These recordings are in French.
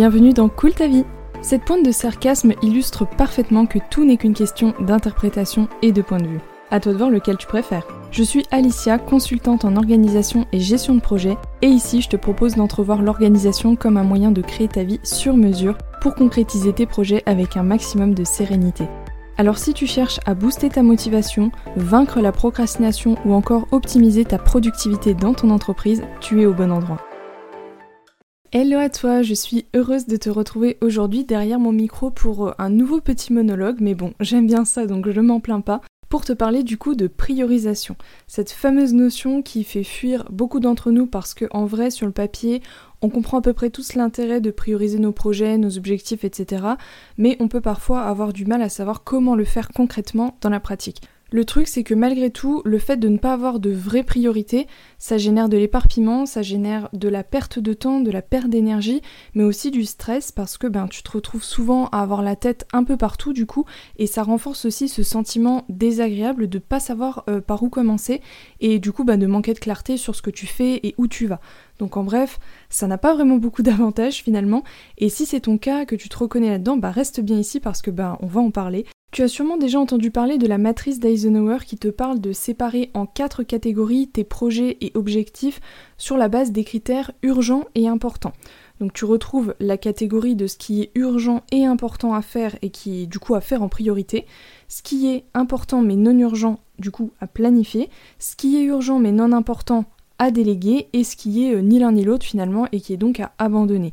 bienvenue dans Cool ta vie. Cette pointe de sarcasme illustre parfaitement que tout n'est qu'une question d'interprétation et de point de vue. À toi de voir lequel tu préfères. Je suis Alicia, consultante en organisation et gestion de projet, et ici je te propose d'entrevoir l'organisation comme un moyen de créer ta vie sur mesure pour concrétiser tes projets avec un maximum de sérénité. Alors si tu cherches à booster ta motivation, vaincre la procrastination ou encore optimiser ta productivité dans ton entreprise, tu es au bon endroit. Hello à toi, je suis heureuse de te retrouver aujourd'hui derrière mon micro pour un nouveau petit monologue, mais bon, j'aime bien ça donc je m'en plains pas, pour te parler du coup de priorisation. Cette fameuse notion qui fait fuir beaucoup d'entre nous parce que en vrai, sur le papier, on comprend à peu près tous l'intérêt de prioriser nos projets, nos objectifs, etc. Mais on peut parfois avoir du mal à savoir comment le faire concrètement dans la pratique. Le truc, c'est que malgré tout, le fait de ne pas avoir de vraies priorités, ça génère de l'éparpillement, ça génère de la perte de temps, de la perte d'énergie, mais aussi du stress parce que tu te retrouves souvent à avoir la tête un peu partout du coup, et ça renforce aussi ce sentiment désagréable de pas savoir par où commencer, et du coup de manquer de clarté sur ce que tu fais et où tu vas. Donc en bref, ça n'a pas vraiment beaucoup d'avantages finalement, et si c'est ton cas, que tu te reconnais là-dedans, reste bien ici parce que on va en parler. Tu as sûrement déjà entendu parler de la matrice d'Eisenhower qui te parle de séparer en 4 catégories tes projets et objectifs sur la base des critères urgents et importants. Donc tu retrouves la catégorie de ce qui est urgent et important à faire et qui est du coup à faire en priorité, ce qui est important mais non urgent du coup à planifier, ce qui est urgent mais non important à déléguer et ce qui est ni l'un ni l'autre finalement et qui est donc à abandonner.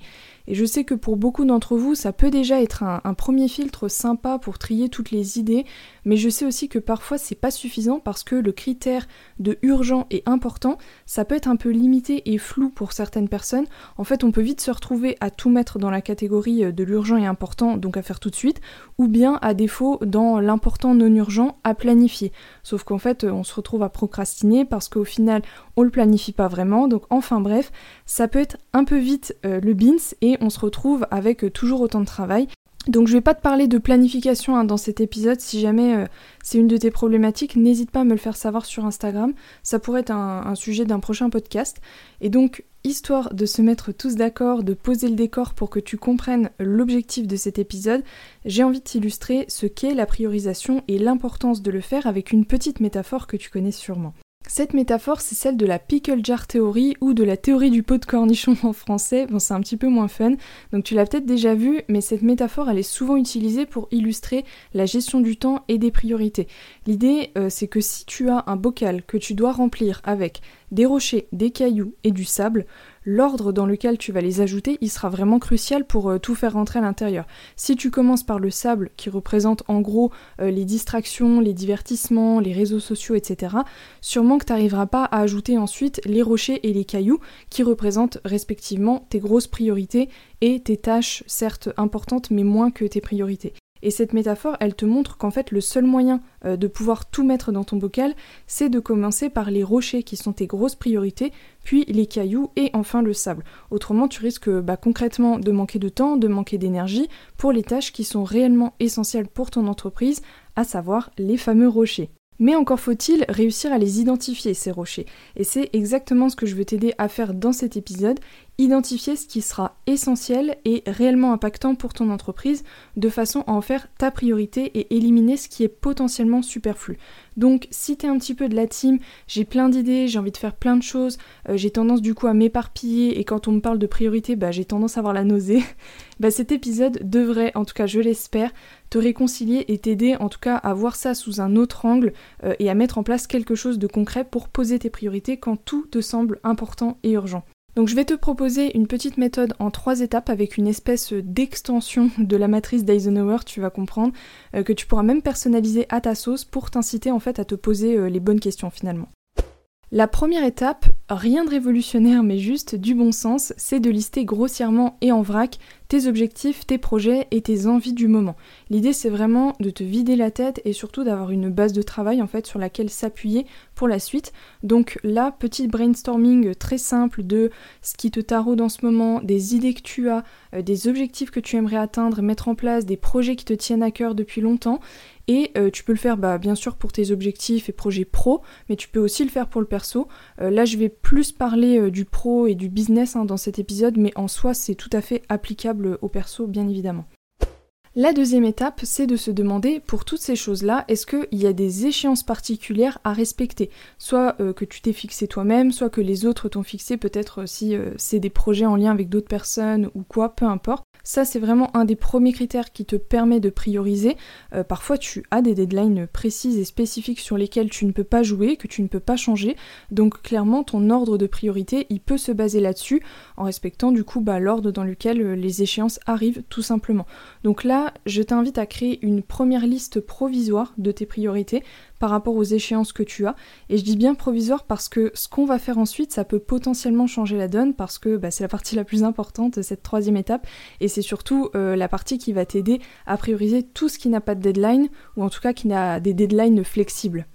Et je sais que pour beaucoup d'entre vous, ça peut déjà être un premier filtre sympa pour trier toutes les idées, mais je sais aussi que parfois c'est pas suffisant parce que le critère de urgent et important, ça peut être un peu limité et flou pour certaines personnes. En fait, on peut vite se retrouver à tout mettre dans la catégorie de l'urgent et important, donc à faire tout de suite, ou bien à défaut dans l'important non urgent à planifier. Sauf qu'en fait, on se retrouve à procrastiner parce qu'au final, on le planifie pas vraiment, donc enfin bref, ça peut être un peu vite le bins et on se retrouve avec toujours autant de travail. Donc je vais pas te parler de planification dans cet épisode, si jamais c'est une de tes problématiques, n'hésite pas à me le faire savoir sur Instagram, ça pourrait être un sujet d'un prochain podcast. Et donc histoire de se mettre tous d'accord, de poser le décor pour que tu comprennes l'objectif de cet épisode, j'ai envie de t'illustrer ce qu'est la priorisation et l'importance de le faire avec une petite métaphore que tu connais sûrement. Cette métaphore, c'est celle de la pickle jar theory ou de la théorie du pot de cornichon en français. Bon, c'est un petit peu moins fun, donc tu l'as peut-être déjà vu, mais cette métaphore, elle est souvent utilisée pour illustrer la gestion du temps et des priorités. L'idée, c'est que si tu as un bocal que tu dois remplir avec des rochers, des cailloux et du sable, l'ordre dans lequel tu vas les ajouter, il sera vraiment crucial pour tout faire rentrer à l'intérieur. Si tu commences par le sable, qui représente en gros les distractions, les divertissements, les réseaux sociaux, etc., sûrement que tu n'arriveras pas à ajouter ensuite les rochers et les cailloux, qui représentent respectivement tes grosses priorités et tes tâches, certes importantes, mais moins que tes priorités. Et cette métaphore, elle te montre qu'en fait, le seul moyen de pouvoir tout mettre dans ton bocal, c'est de commencer par les rochers qui sont tes grosses priorités, puis les cailloux et enfin le sable. Autrement, tu risques concrètement de manquer de temps, de manquer d'énergie pour les tâches qui sont réellement essentielles pour ton entreprise, à savoir les fameux rochers. Mais encore faut-il réussir à les identifier, ces rochers. Et c'est exactement ce que je veux t'aider à faire dans cet épisode, identifier ce qui sera essentiel et réellement impactant pour ton entreprise, de façon à en faire ta priorité et éliminer ce qui est potentiellement superflu. Donc si t'es un petit peu de la team, j'ai plein d'idées, j'ai envie de faire plein de choses, j'ai tendance du coup à m'éparpiller et quand on me parle de priorité, j'ai tendance à avoir la nausée, cet épisode devrait, en tout cas je l'espère, te réconcilier et t'aider en tout cas à voir ça sous un autre angle et à mettre en place quelque chose de concret pour poser tes priorités quand tout te semble important et urgent. Donc je vais te proposer une petite méthode en 3 étapes avec une espèce d'extension de la matrice d'Eisenhower, tu vas comprendre, que tu pourras même personnaliser à ta sauce pour t'inciter en fait à te poser les bonnes questions finalement. La première étape, rien de révolutionnaire mais juste du bon sens, c'est de lister grossièrement et en vrac tes objectifs, tes projets et tes envies du moment. L'idée c'est vraiment de te vider la tête et surtout d'avoir une base de travail en fait sur laquelle s'appuyer pour la suite. Donc là, petit brainstorming très simple de ce qui te taraude en ce moment, des idées que tu as, des objectifs que tu aimerais atteindre, mettre en place, des projets qui te tiennent à cœur depuis longtemps. Et tu peux le faire bien sûr pour tes objectifs et projets pro, mais tu peux aussi le faire pour le perso. Là je vais plus parler du pro et du business dans cet épisode, mais en soi c'est tout à fait applicable applicable au perso, bien évidemment. La deuxième étape, c'est de se demander, pour toutes ces choses-là, est-ce qu'il y a des échéances particulières à respecter ? Soit que tu t'es fixé toi-même, soit que les autres t'ont fixé, peut-être si c'est des projets en lien avec d'autres personnes ou quoi, peu importe. Ça, c'est vraiment un des premiers critères qui te permet de prioriser. Parfois, tu as des deadlines précises et spécifiques sur lesquelles tu ne peux pas jouer, que tu ne peux pas changer. Donc, clairement, ton ordre de priorité, il peut se baser là-dessus, en respectant du coup l'ordre dans lequel les échéances arrivent, tout simplement. Donc là, je t'invite à créer une première liste provisoire de tes priorités par rapport aux échéances que tu as. Et je dis bien provisoire parce que ce qu'on va faire ensuite, ça peut potentiellement changer la donne, parce que c'est la partie la plus importante, cette troisième étape, et c'est surtout la partie qui va t'aider à prioriser tout ce qui n'a pas de deadline, ou en tout cas qui n'a des deadlines flexibles.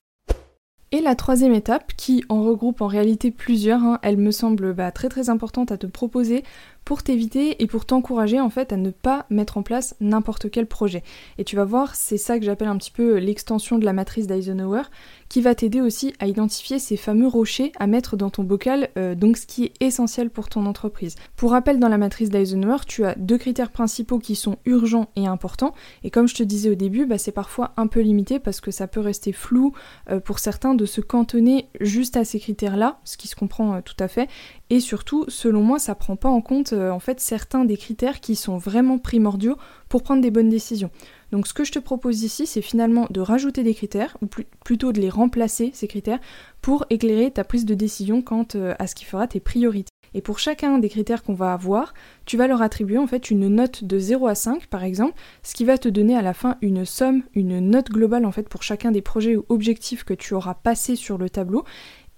Et la troisième étape, qui en regroupe en réalité plusieurs, elle me semble très très importante à te proposer pour t'éviter et pour t'encourager en fait à ne pas mettre en place n'importe quel projet. Et tu vas voir, c'est ça que j'appelle un petit peu l'extension de la matrice d'Eisenhower, qui va t'aider aussi à identifier ces fameux rochers à mettre dans ton bocal, donc ce qui est essentiel pour ton entreprise. Pour rappel, dans la matrice d'Eisenhower, tu as deux critères principaux qui sont urgents et importants, et comme je te disais au début, c'est parfois un peu limité parce que ça peut rester flou pour certains de se cantonner juste à ces critères-là, ce qui se comprend tout à fait, et surtout, selon moi, ça prend pas en compte en fait certains des critères qui sont vraiment primordiaux pour prendre des bonnes décisions. Donc ce que je te propose ici, c'est finalement de rajouter des critères, ou plutôt de les remplacer, ces critères, pour éclairer ta prise de décision quant à ce qui fera tes priorités. Et pour chacun des critères qu'on va avoir, tu vas leur attribuer en fait une note de 0 à 5 par exemple, ce qui va te donner à la fin une somme, une note globale en fait pour chacun des projets ou objectifs que tu auras passé sur le tableau.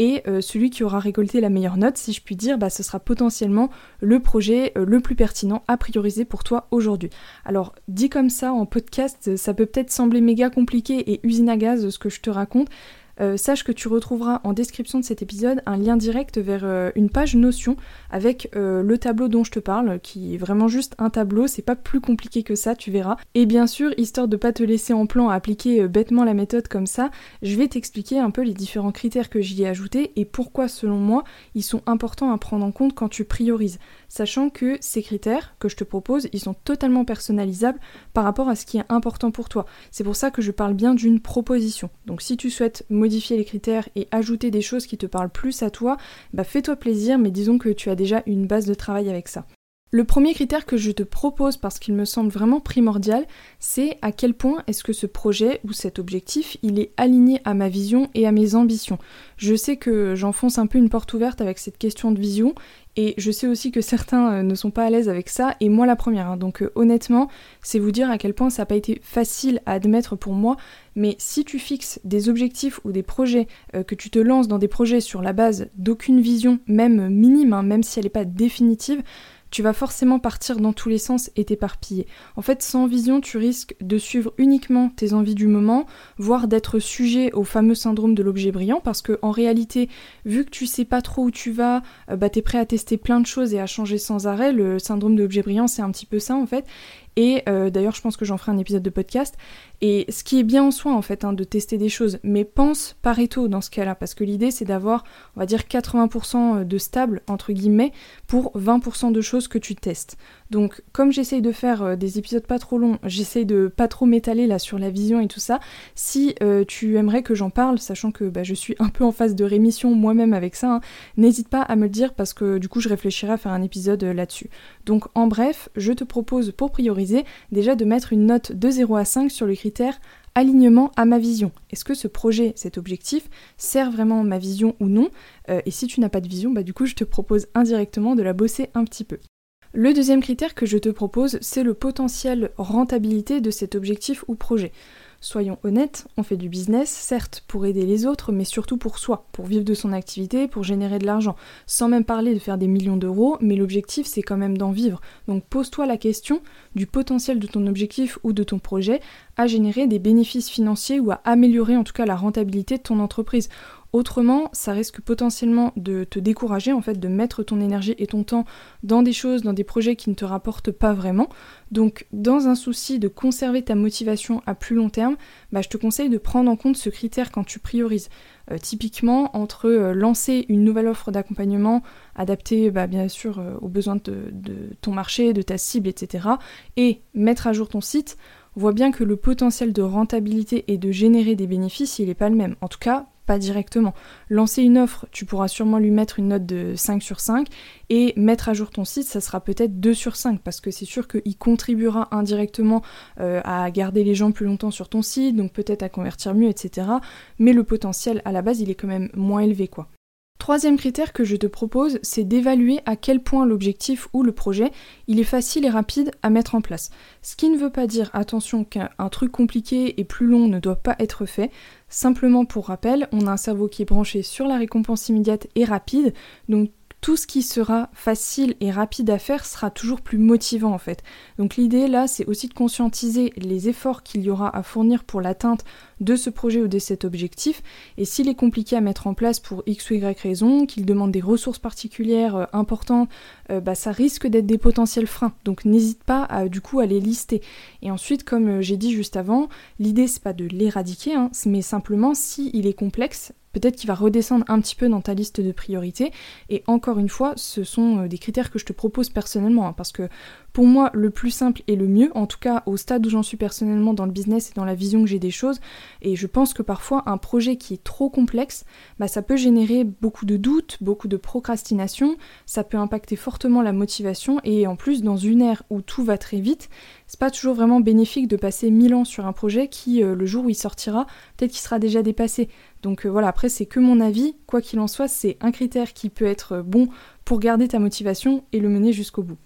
Et celui qui aura récolté la meilleure note, si je puis dire, ce sera potentiellement le projet le plus pertinent à prioriser pour toi aujourd'hui. Alors, dit comme ça en podcast, ça peut peut-être sembler méga compliqué et usine à gaz ce que je te raconte. Sache que tu retrouveras en description de cet épisode un lien direct vers une page Notion avec le tableau dont je te parle, qui est vraiment juste un tableau, c'est pas plus compliqué que ça, tu verras. Et bien sûr, histoire de pas te laisser en plan à appliquer bêtement la méthode comme ça, je vais t'expliquer un peu les différents critères que j'y ai ajoutés et pourquoi, selon moi, ils sont importants à prendre en compte quand tu priorises. Sachant que ces critères que je te propose, ils sont totalement personnalisables par rapport à ce qui est important pour toi. C'est pour ça que je parle bien d'une proposition. Donc si tu souhaites modifier les critères et ajouter des choses qui te parlent plus à toi, fais-toi plaisir, mais disons que tu as déjà une base de travail avec ça. Le premier critère que je te propose, parce qu'il me semble vraiment primordial, c'est à quel point est-ce que ce projet ou cet objectif, il est aligné à ma vision et à mes ambitions. Je sais que j'enfonce un peu une porte ouverte avec cette question de vision, et je sais aussi que certains ne sont pas à l'aise avec ça, et moi la première. Donc honnêtement, c'est vous dire à quel point ça n'a pas été facile à admettre pour moi, mais si tu fixes des objectifs ou des projets, que tu te lances dans des projets sur la base d'aucune vision, même minime, même si elle n'est pas définitive, tu vas forcément partir dans tous les sens et t'éparpiller. En fait, sans vision, tu risques de suivre uniquement tes envies du moment, voire d'être sujet au fameux syndrome de l'objet brillant, parce que en réalité, vu que tu sais pas trop où tu vas, t'es prêt à tester plein de choses et à changer sans arrêt. Le syndrome de l'objet brillant, c'est un petit peu ça en fait. Et d'ailleurs, je pense que j'en ferai un épisode de podcast. Et ce qui est bien en soi, en fait, de tester des choses, mais pense Pareto dans ce cas-là, parce que l'idée, c'est d'avoir, on va dire, 80% de stable, entre guillemets, pour 20% de choses que tu testes. Donc, comme j'essaye de faire des épisodes pas trop longs, j'essaye de pas trop m'étaler là sur la vision et tout ça. Si tu aimerais que j'en parle, sachant que je suis un peu en phase de rémission moi-même avec ça, n'hésite pas à me le dire, parce que du coup, je réfléchirai à faire un épisode là-dessus. Donc, en bref, je te propose pour prioriser déjà de mettre une note de 0 à 5 sur le critère alignement à ma vision. Est-ce que ce projet, cet objectif, sert vraiment ma vision ou non ? Et si tu n'as pas de vision, du coup je te propose indirectement de la bosser un petit peu. Le deuxième critère que je te propose, c'est le potentiel rentabilité de cet objectif ou projet. Soyons honnêtes, on fait du business, certes pour aider les autres, mais surtout pour soi, pour vivre de son activité, pour générer de l'argent, sans même parler de faire des millions d'euros, mais l'objectif c'est quand même d'en vivre. Donc pose-toi la question du potentiel de ton objectif ou de ton projet à générer des bénéfices financiers ou à améliorer en tout cas la rentabilité de ton entreprise. Autrement, ça risque potentiellement de te décourager, en fait, de mettre ton énergie et ton temps dans des choses, dans des projets qui ne te rapportent pas vraiment. Donc, dans un souci de conserver ta motivation à plus long terme, je te conseille de prendre en compte ce critère quand tu priorises. Typiquement, entre lancer une nouvelle offre d'accompagnement, adaptée bien sûr aux besoins de ton marché, de ta cible, etc., et mettre à jour ton site, on voit bien que le potentiel de rentabilité et de générer des bénéfices, il n'est pas le même. En tout cas, pas directement. Lancer une offre, tu pourras sûrement lui mettre une note de 5/5 et mettre à jour ton site, ça sera peut-être 2/5 parce que c'est sûr qu'il contribuera indirectement à garder les gens plus longtemps sur ton site, donc peut-être à convertir mieux, etc. Mais le potentiel à la base, il est quand même moins élevé, quoi. Troisième critère que je te propose, c'est d'évaluer à quel point l'objectif ou le projet, il est facile et rapide à mettre en place. Ce qui ne veut pas dire, attention, qu'un truc compliqué et plus long ne doit pas être fait. Simplement pour rappel, on a un cerveau qui est branché sur la récompense immédiate et rapide, donc tout ce qui sera facile et rapide à faire sera toujours plus motivant en fait. Donc l'idée là, c'est aussi de conscientiser les efforts qu'il y aura à fournir pour l'atteinte de ce projet ou de cet objectif. Et s'il est compliqué à mettre en place pour X ou Y raison, qu'il demande des ressources particulières importantes, ça risque d'être des potentiels freins. Donc n'hésite pas à les lister. Et ensuite, comme j'ai dit juste avant, l'idée c'est pas de l'éradiquer, mais simplement s'il est complexe, peut-être qu'il va redescendre un petit peu dans ta liste de priorités. Et encore une fois, ce sont des critères que je te propose personnellement, parce que pour moi, le plus simple et le mieux, en tout cas au stade où j'en suis personnellement dans le business et dans la vision que j'ai des choses, et je pense que parfois un projet qui est trop complexe, ça peut générer beaucoup de doutes, beaucoup de procrastination, ça peut impacter fortement la motivation, et en plus dans une ère où tout va très vite, c'est pas toujours vraiment bénéfique de passer 1000 ans sur un projet qui, le jour où il sortira, peut-être qu'il sera déjà dépassé. Donc voilà, après c'est que mon avis, quoi qu'il en soit, c'est un critère qui peut être bon pour garder ta motivation et le mener jusqu'au bout.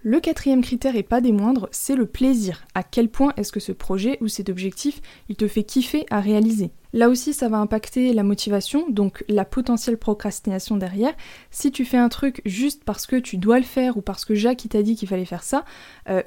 Le quatrième critère, et pas des moindres, c'est le plaisir. À quel point est-ce que ce projet ou cet objectif, il te fait kiffer à réaliser ? Là aussi, ça va impacter la motivation, donc la potentielle procrastination derrière. Si tu fais un truc juste parce que tu dois le faire ou parce que Jacques il t'a dit qu'il fallait faire ça,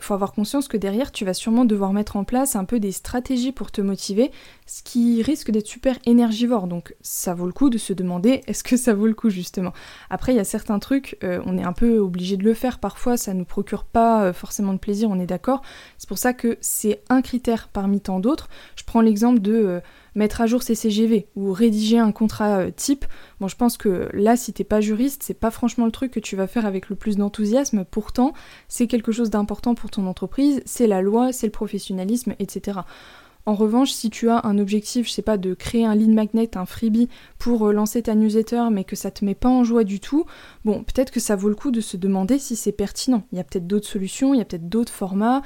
faut avoir conscience que derrière, tu vas sûrement devoir mettre en place un peu des stratégies pour te motiver, ce qui risque d'être super énergivore. Donc ça vaut le coup de se demander, est-ce que ça vaut le coup justement ? Après, il y a certains trucs, on est un peu obligé de le faire parfois, ça nous procure pas forcément de plaisir, on est d'accord. C'est pour ça que c'est un critère parmi tant d'autres. Je prends l'exemple de... mettre à jour ses CGV ou rédiger un contrat type, je pense que là si t'es pas juriste, c'est pas franchement le truc que tu vas faire avec le plus d'enthousiasme, pourtant c'est quelque chose d'important pour ton entreprise, c'est la loi, c'est le professionnalisme, etc. En revanche, si tu as un objectif, je sais pas, de créer un lead magnet, un freebie pour lancer ta newsletter, mais que ça te met pas en joie du tout, peut-être que ça vaut le coup de se demander si c'est pertinent. Il y a peut-être d'autres solutions, il y a peut-être d'autres formats,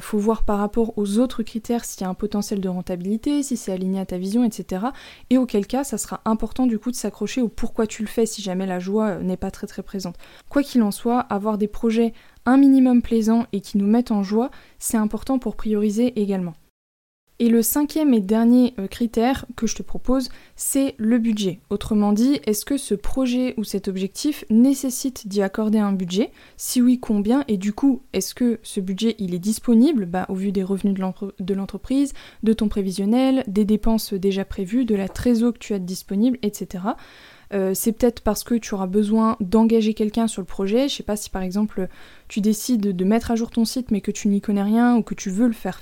faut voir par rapport aux autres critères s'il y a un potentiel de rentabilité, si c'est aligné à ta vision, etc. Et auquel cas, ça sera important du coup de s'accrocher au pourquoi tu le fais si jamais la joie n'est pas très très présente. Quoi qu'il en soit, avoir des projets un minimum plaisants et qui nous mettent en joie, c'est important pour prioriser également. Et le cinquième et dernier critère que je te propose, c'est le budget. Autrement dit, est-ce que ce projet ou cet objectif nécessite d'y accorder un budget ? Si oui, combien ? Et du coup, est-ce que ce budget, il est disponible au vu des revenus de l'entreprise, de ton prévisionnel, des dépenses déjà prévues, de la trésor que tu as disponible, etc. C'est peut-être parce que tu auras besoin d'engager quelqu'un sur le projet. Je sais pas si par exemple tu décides de mettre à jour ton site mais que tu n'y connais rien ou que tu veux le faire,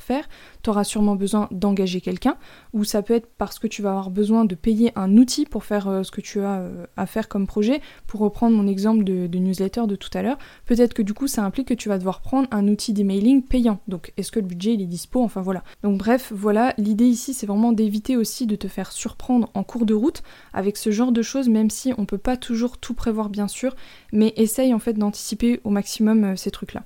tu auras sûrement besoin d'engager quelqu'un. Ou ça peut être parce que tu vas avoir besoin de payer un outil pour faire ce que tu as à faire comme projet. Pour reprendre mon exemple de newsletter de tout à l'heure, peut-être que du coup ça implique que tu vas devoir prendre un outil d'emailing payant. Donc est-ce que le budget il est dispo ? Enfin voilà. Donc bref, voilà, l'idée ici c'est vraiment d'éviter aussi de te faire surprendre en cours de route avec ce genre de choses, même si on peut pas toujours tout prévoir bien sûr, mais essaye en fait d'anticiper au maximum ces trucs-là.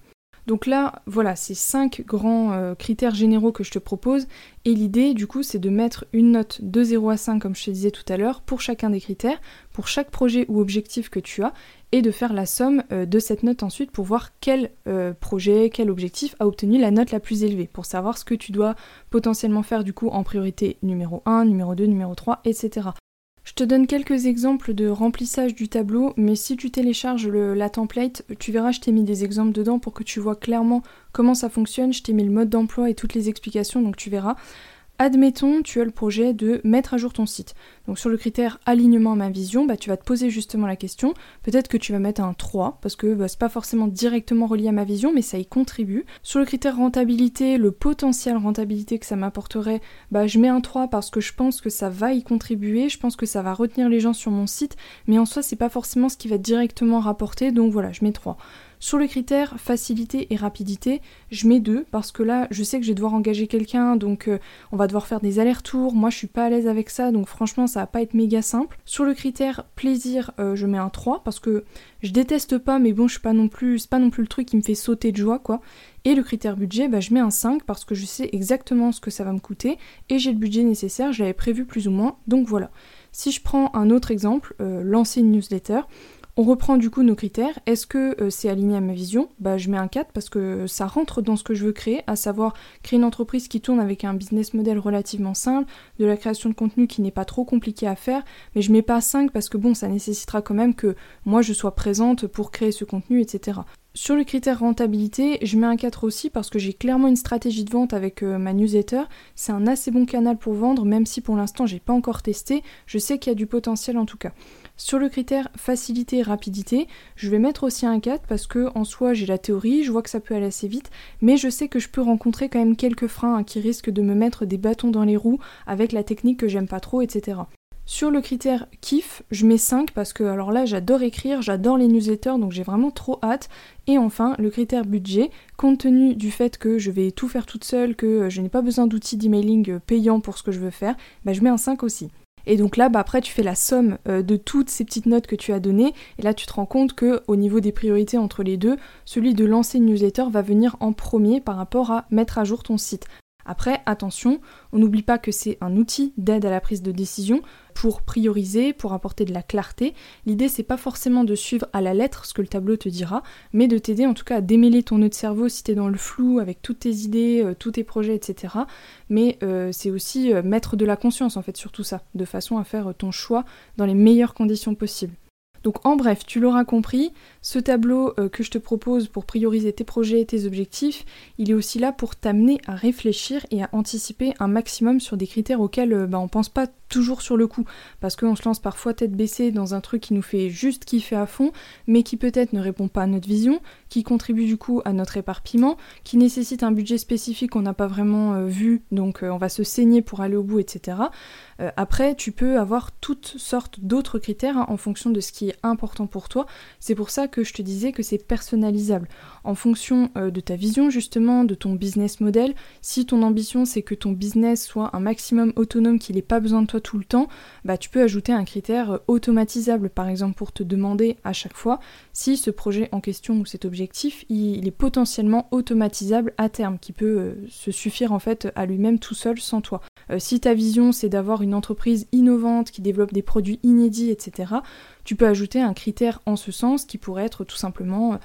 Donc là, voilà, c'est 5 grands critères généraux que je te propose, et l'idée du coup c'est de mettre une note de 0 à 5 comme je te disais tout à l'heure pour chacun des critères, pour chaque projet ou objectif que tu as, et de faire la somme de cette note ensuite pour voir quel projet, quel objectif a obtenu la note la plus élevée, pour savoir ce que tu dois potentiellement faire du coup en priorité numéro 1, numéro 2, numéro 3, etc. Je te donne quelques exemples de remplissage du tableau, mais si tu télécharges la template, tu verras, je t'ai mis des exemples dedans pour que tu vois clairement comment ça fonctionne. Je t'ai mis le mode d'emploi et toutes les explications, donc tu verras. Admettons, tu as le projet de mettre à jour ton site. Donc sur le critère alignement ma vision, bah, tu vas te poser justement la question. Peut-être que tu vas mettre un 3 parce que c'est pas forcément directement relié à ma vision, mais ça y contribue. Sur le critère rentabilité, le potentiel rentabilité que ça m'apporterait, je mets un 3 parce que je pense que ça va y contribuer, je pense que ça va retenir les gens sur mon site, mais en soi c'est pas forcément ce qui va directement rapporter, donc voilà, je mets 3. Sur le critère facilité et rapidité, je mets 2 parce que là, je sais que je vais devoir engager quelqu'un, donc on va devoir faire des allers-retours. Moi, je suis pas à l'aise avec ça, donc franchement, ça va pas être méga simple. Sur le critère plaisir, je mets un 3 parce que je déteste pas, mais bon, je suis pas non plus, c'est pas non plus le truc qui me fait sauter de joie, quoi. Et le critère budget, je mets un 5 parce que je sais exactement ce que ça va me coûter et j'ai le budget nécessaire, je l'avais prévu plus ou moins, donc voilà. Si je prends un autre exemple, lancer une newsletter. On reprend du coup nos critères. Est-ce que c'est aligné à ma vision ? Je mets un 4 parce que ça rentre dans ce que je veux créer, à savoir créer une entreprise qui tourne avec un business model relativement simple, de la création de contenu qui n'est pas trop compliqué à faire, mais je mets pas 5 parce que bon, ça nécessitera quand même que moi je sois présente pour créer ce contenu, etc. Sur le critère rentabilité, je mets un 4 aussi parce que j'ai clairement une stratégie de vente avec ma newsletter. C'est un assez bon canal pour vendre, même si pour l'instant j'ai pas encore testé. Je sais qu'il y a du potentiel en tout cas. Sur le critère facilité et rapidité, je vais mettre aussi un 4 parce que en soi j'ai la théorie, je vois que ça peut aller assez vite, mais je sais que je peux rencontrer quand même quelques freins qui risquent de me mettre des bâtons dans les roues avec la technique que j'aime pas trop, etc. Sur le critère kiff, je mets 5 parce que alors là j'adore écrire, j'adore les newsletters, donc j'ai vraiment trop hâte. Et enfin le critère budget, compte tenu du fait que je vais tout faire toute seule, que je n'ai pas besoin d'outils d'emailing payants pour ce que je veux faire, je mets un 5 aussi. Et donc là, après, tu fais la somme de toutes ces petites notes que tu as données. Et là, tu te rends compte qu'au niveau des priorités entre les deux, celui de lancer une newsletter va venir en premier par rapport à mettre à jour ton site. Après, attention, on n'oublie pas que c'est un outil d'aide à la prise de décision pour prioriser, pour apporter de la clarté. L'idée, c'est pas forcément de suivre à la lettre ce que le tableau te dira, mais de t'aider en tout cas à démêler ton nœud de cerveau si t'es dans le flou avec toutes tes idées, tous tes projets, etc. Mais c'est aussi mettre de la conscience en fait sur tout ça, de façon à faire ton choix dans les meilleures conditions possibles. Donc en bref, tu l'auras compris, ce tableau que je te propose pour prioriser tes projets et tes objectifs, il est aussi là pour t'amener à réfléchir et à anticiper un maximum sur des critères auxquels on pense pas toujours sur le coup, parce qu'on se lance parfois tête baissée dans un truc qui nous fait juste kiffer à fond, mais qui peut-être ne répond pas à notre vision, qui contribue du coup à notre éparpillement, qui nécessite un budget spécifique qu'on n'a pas vraiment vu, donc on va se saigner pour aller au bout, etc. Après, tu peux avoir toutes sortes d'autres critères en fonction de ce qui est important pour toi. C'est pour ça que je te disais que c'est personnalisable. En fonction de ta vision justement, de ton business model, si ton ambition c'est que ton business soit un maximum autonome, qu'il n'ait pas besoin de toi tout le temps, tu peux ajouter un critère automatisable par exemple pour te demander à chaque fois si ce projet en question ou cet objectif, il est potentiellement automatisable à terme, qui peut se suffire en fait à lui-même tout seul sans toi. Si ta vision c'est d'avoir une entreprise innovante qui développe des produits inédits, etc., tu peux ajouter un critère en ce sens qui pourrait être tout simplement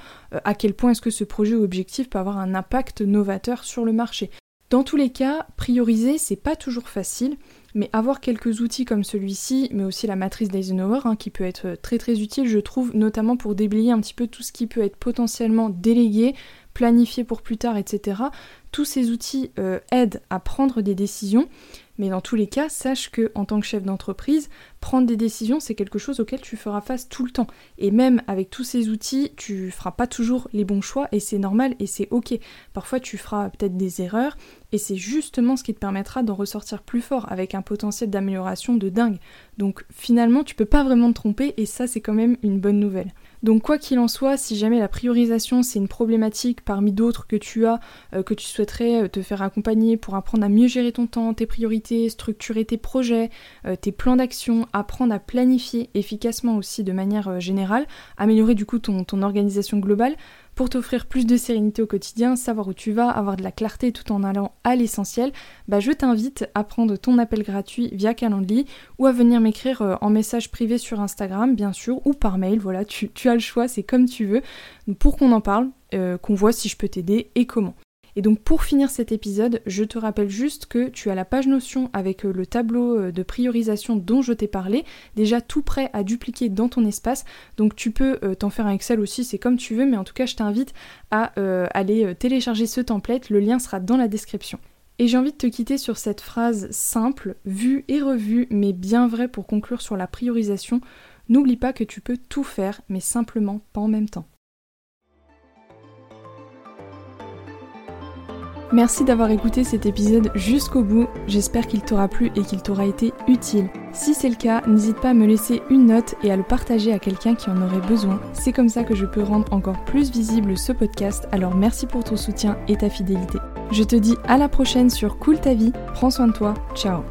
à quel point est-ce que ce projet ou objectif peut avoir un impact novateur sur le marché. Dans tous les cas, prioriser c'est pas toujours facile, mais avoir quelques outils comme celui-ci, mais aussi la matrice d'Eisenhower qui peut être très très utile je trouve, notamment pour déblayer un petit peu tout ce qui peut être potentiellement délégué, planifié pour plus tard, etc. Tous ces outils aident à prendre des décisions, mais dans tous les cas, sache que en tant que chef d'entreprise, prendre des décisions, c'est quelque chose auquel tu feras face tout le temps. Et même avec tous ces outils, tu feras pas toujours les bons choix, et c'est normal, et c'est ok. Parfois, tu feras peut-être des erreurs, et c'est justement ce qui te permettra d'en ressortir plus fort, avec un potentiel d'amélioration de dingue. Donc finalement, tu peux pas vraiment te tromper, et ça, c'est quand même une bonne nouvelle. Donc quoi qu'il en soit, si jamais la priorisation c'est une problématique parmi d'autres que tu as, que tu souhaiterais te faire accompagner pour apprendre à mieux gérer ton temps, tes priorités, structurer tes projets, tes plans d'action, apprendre à planifier efficacement aussi de manière générale, améliorer du coup ton organisation globale, pour t'offrir plus de sérénité au quotidien, savoir où tu vas, avoir de la clarté tout en allant à l'essentiel, je t'invite à prendre ton appel gratuit via Calendly ou à venir m'écrire en message privé sur Instagram, bien sûr, ou par mail, voilà, tu as le choix, c'est comme tu veux, pour qu'on en parle, qu'on voit si je peux t'aider et comment. Et donc pour finir cet épisode, je te rappelle juste que tu as la page Notion avec le tableau de priorisation dont je t'ai parlé, déjà tout prêt à dupliquer dans ton espace, donc tu peux t'en faire un Excel aussi, c'est comme tu veux, mais en tout cas je t'invite à aller télécharger ce template, le lien sera dans la description. Et j'ai envie de te quitter sur cette phrase simple, vue et revue, mais bien vraie pour conclure sur la priorisation. N'oublie pas que tu peux tout faire, mais simplement pas en même temps. Merci d'avoir écouté cet épisode jusqu'au bout, j'espère qu'il t'aura plu et qu'il t'aura été utile. Si c'est le cas, n'hésite pas à me laisser une note et à le partager à quelqu'un qui en aurait besoin. C'est comme ça que je peux rendre encore plus visible ce podcast, alors merci pour ton soutien et ta fidélité. Je te dis à la prochaine sur Cool ta vie, prends soin de toi, ciao.